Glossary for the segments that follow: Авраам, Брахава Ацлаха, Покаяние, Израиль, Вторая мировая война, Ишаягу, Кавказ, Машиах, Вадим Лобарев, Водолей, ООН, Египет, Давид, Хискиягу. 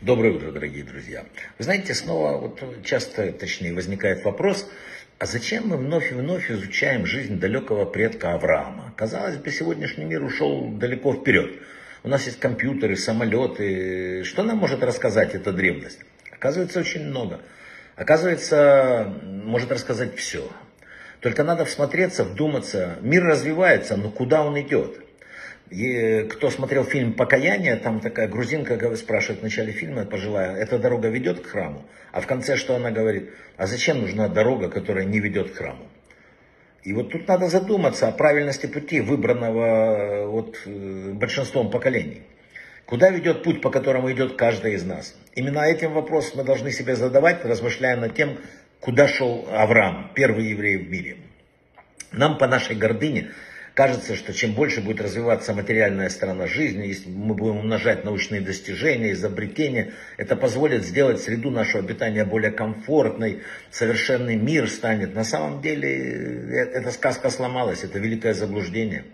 Доброе утро, дорогие друзья. Вы знаете, снова часто, точнее, возникает вопрос, а зачем мы вновь и вновь изучаем жизнь далекого предка Авраама? Казалось бы, сегодняшний мир ушел далеко вперед. У нас есть компьютеры, самолеты. Что нам может рассказать эта древность? Оказывается, очень много. Оказывается, может рассказать все. Только надо всмотреться, вдуматься. Мир развивается, но куда он идет? И кто смотрел фильм «Покаяние», там такая грузинка спрашивает в начале фильма, пожилая, эта дорога ведет к храму? А в конце что она говорит? А зачем нужна дорога, которая не ведет к храму? И вот тут надо задуматься о правильности пути, выбранного большинством поколений. Куда ведет путь, по которому идет каждый из нас? Именно этим вопросом мы должны себе задавать, размышляя над тем, куда шел Авраам, первый еврей в мире. Нам по нашей гордыне кажется, что чем больше будет развиваться материальная сторона жизни, если мы будем умножать научные достижения, изобретения, это позволит сделать среду нашего обитания более комфортной, совершенный мир станет. На самом деле, эта сказка сломалась, это великое заблуждение.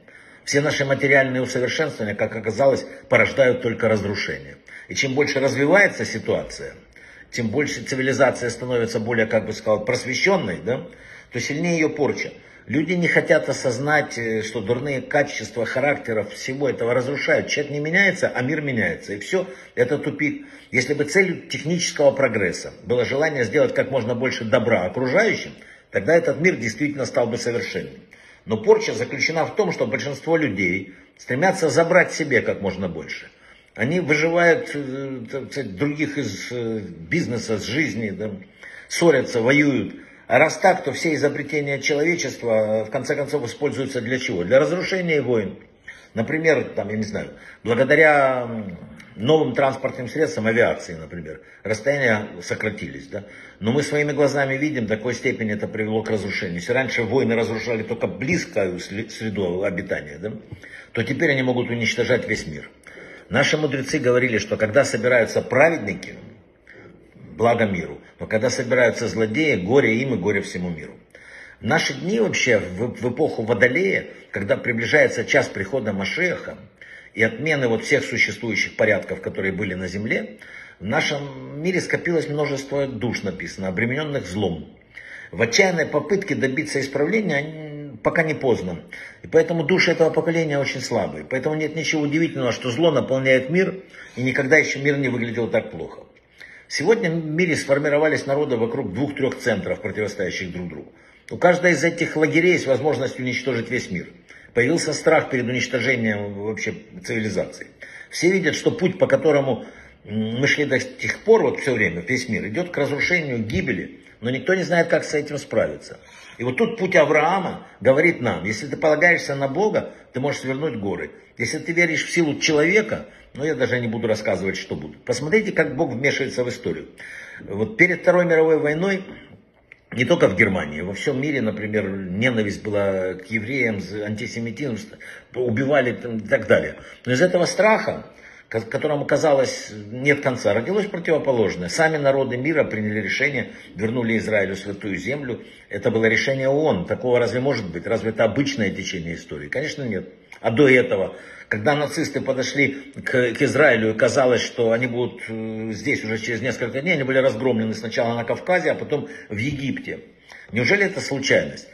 Все наши материальные усовершенствования, как оказалось, порождают только разрушение. И чем больше развивается ситуация, тем больше цивилизация становится более, как бы сказал, просвещенной, да, то сильнее ее порча. Люди не хотят осознать, что дурные качества, характеров, всего этого разрушают. Человек не меняется, а мир меняется. И все, это тупик. Если бы целью технического прогресса было желание сделать как можно больше добра окружающим, тогда этот мир действительно стал бы совершенным. Но порча заключена в том, что большинство людей стремятся забрать себе как можно больше. Они выживают других из бизнеса, с жизни, да, ссорятся, воюют. А раз так, то все изобретения человечества в конце концов используются для чего? Для разрушения войн. Например, там, я не знаю, благодаря новым транспортным средствам, авиации, например, расстояния сократились, да? Но мы своими глазами видим, до какой степени это привело к разрушению. Если раньше войны разрушали только близкую среду обитания, да, то теперь они могут уничтожать весь мир. Наши мудрецы говорили, что когда собираются праведники, благо миру. Но когда собираются злодеи, горе им и горе всему миру. В наши дни вообще, в эпоху Водолея, когда приближается час прихода Машиаха и отмены всех существующих порядков, которые были на земле, в нашем мире скопилось множество душ, написано, обремененных злом. В отчаянной попытке добиться исправления пока не поздно. И поэтому души этого поколения очень слабые. Поэтому нет ничего удивительного, что зло наполняет мир, и никогда еще мир не выглядел так плохо. Сегодня в мире сформировались народы вокруг двух-трех центров, противостоящих друг другу. У каждой из этих лагерей есть возможность уничтожить весь мир. Появился страх перед уничтожением вообще цивилизации. Все видят, что путь, по которому мы шли до сих пор, все время, весь мир, идет к разрушению, гибели, но никто не знает, как с этим справиться. И тут путь Авраама говорит нам, если ты полагаешься на Бога, ты можешь свернуть горы. Если ты веришь в силу человека, я даже не буду рассказывать, что буду. Посмотрите, как Бог вмешивается в историю. Перед Второй мировой войной, не только в Германии, во всем мире, например, ненависть была к евреям, антисемитизм, убивали и так далее. Но из этого страха, которому, казалось, нет конца, родилось противоположное. Сами народы мира приняли решение, вернули Израилю святую землю. Это было решение ООН. Такого разве может быть? Разве это обычное течение истории? Конечно, нет. А до этого, когда нацисты подошли к Израилю, и казалось, что они будут здесь уже через несколько дней, они были разгромлены сначала на Кавказе, а потом в Египте. Неужели это случайность?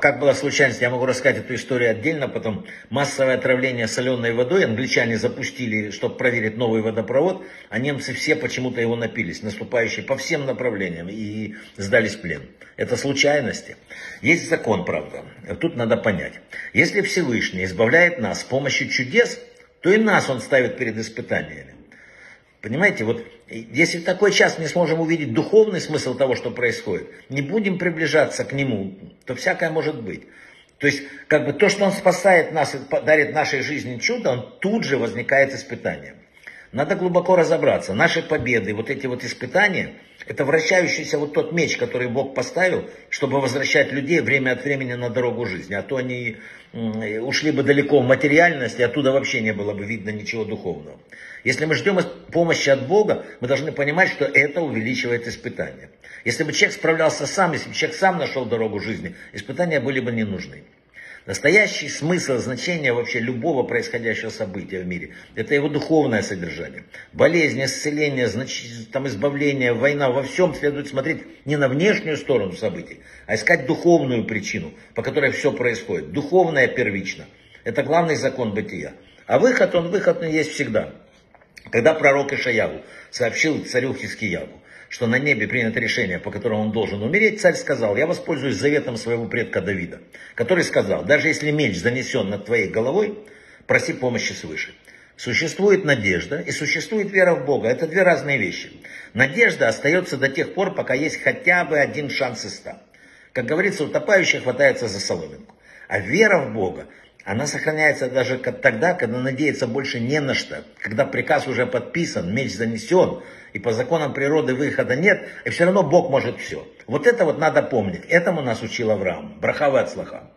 Как была случайность, я могу рассказать эту историю отдельно, потом массовое отравление соленой водой, англичане запустили, чтобы проверить новый водопровод, а немцы все почему-то его напились, наступающие по всем направлениям, и сдались в плен. Это случайности. Есть закон, правда, тут надо понять. Если Всевышний избавляет нас с помощью чудес, то и нас он ставит перед испытаниями. Понимаете, если в такой час не сможем увидеть духовный смысл того, что происходит, не будем приближаться к нему, то всякое может быть. То есть, как бы то, что он спасает нас и дарит нашей жизни чудо, он тут же возникает испытанием. Надо глубоко разобраться. Наши победы, эти испытания, это вращающийся тот меч, который Бог поставил, чтобы возвращать людей время от времени на дорогу жизни. А то они ушли бы далеко в материальность, и оттуда вообще не было бы видно ничего духовного. Если мы ждем помощи от Бога, мы должны понимать, что это увеличивает испытания. Если бы человек справлялся сам, если бы человек сам нашел дорогу жизни, испытания были бы не нужны. Настоящий смысл, значение вообще любого происходящего события в мире – это его духовное содержание. Болезнь, исцеление, там, избавление, война – во всем следует смотреть не на внешнюю сторону событий, а искать духовную причину, по которой все происходит. Духовное первично. Это главный закон бытия. А выход, он есть всегда. Когда пророк Ишаягу сообщил царю Хискиягу, что на небе принято решение, по которому он должен умереть, царь сказал: я воспользуюсь заветом своего предка Давида, который сказал: даже если меч занесен над твоей головой, проси помощи свыше. Существует надежда и существует вера в Бога. Это две разные вещи. Надежда остается до тех пор, пока есть хотя бы один шанс из 100. Как говорится, утопающий хватается за соломинку. А вера в Бога, она сохраняется даже тогда, когда надеяться больше не на что, когда приказ уже подписан, меч занесен, и по законам природы выхода нет, и все равно Бог может все. Вот это надо помнить. Этому нас учил Авраам. Брахава Ацлаха.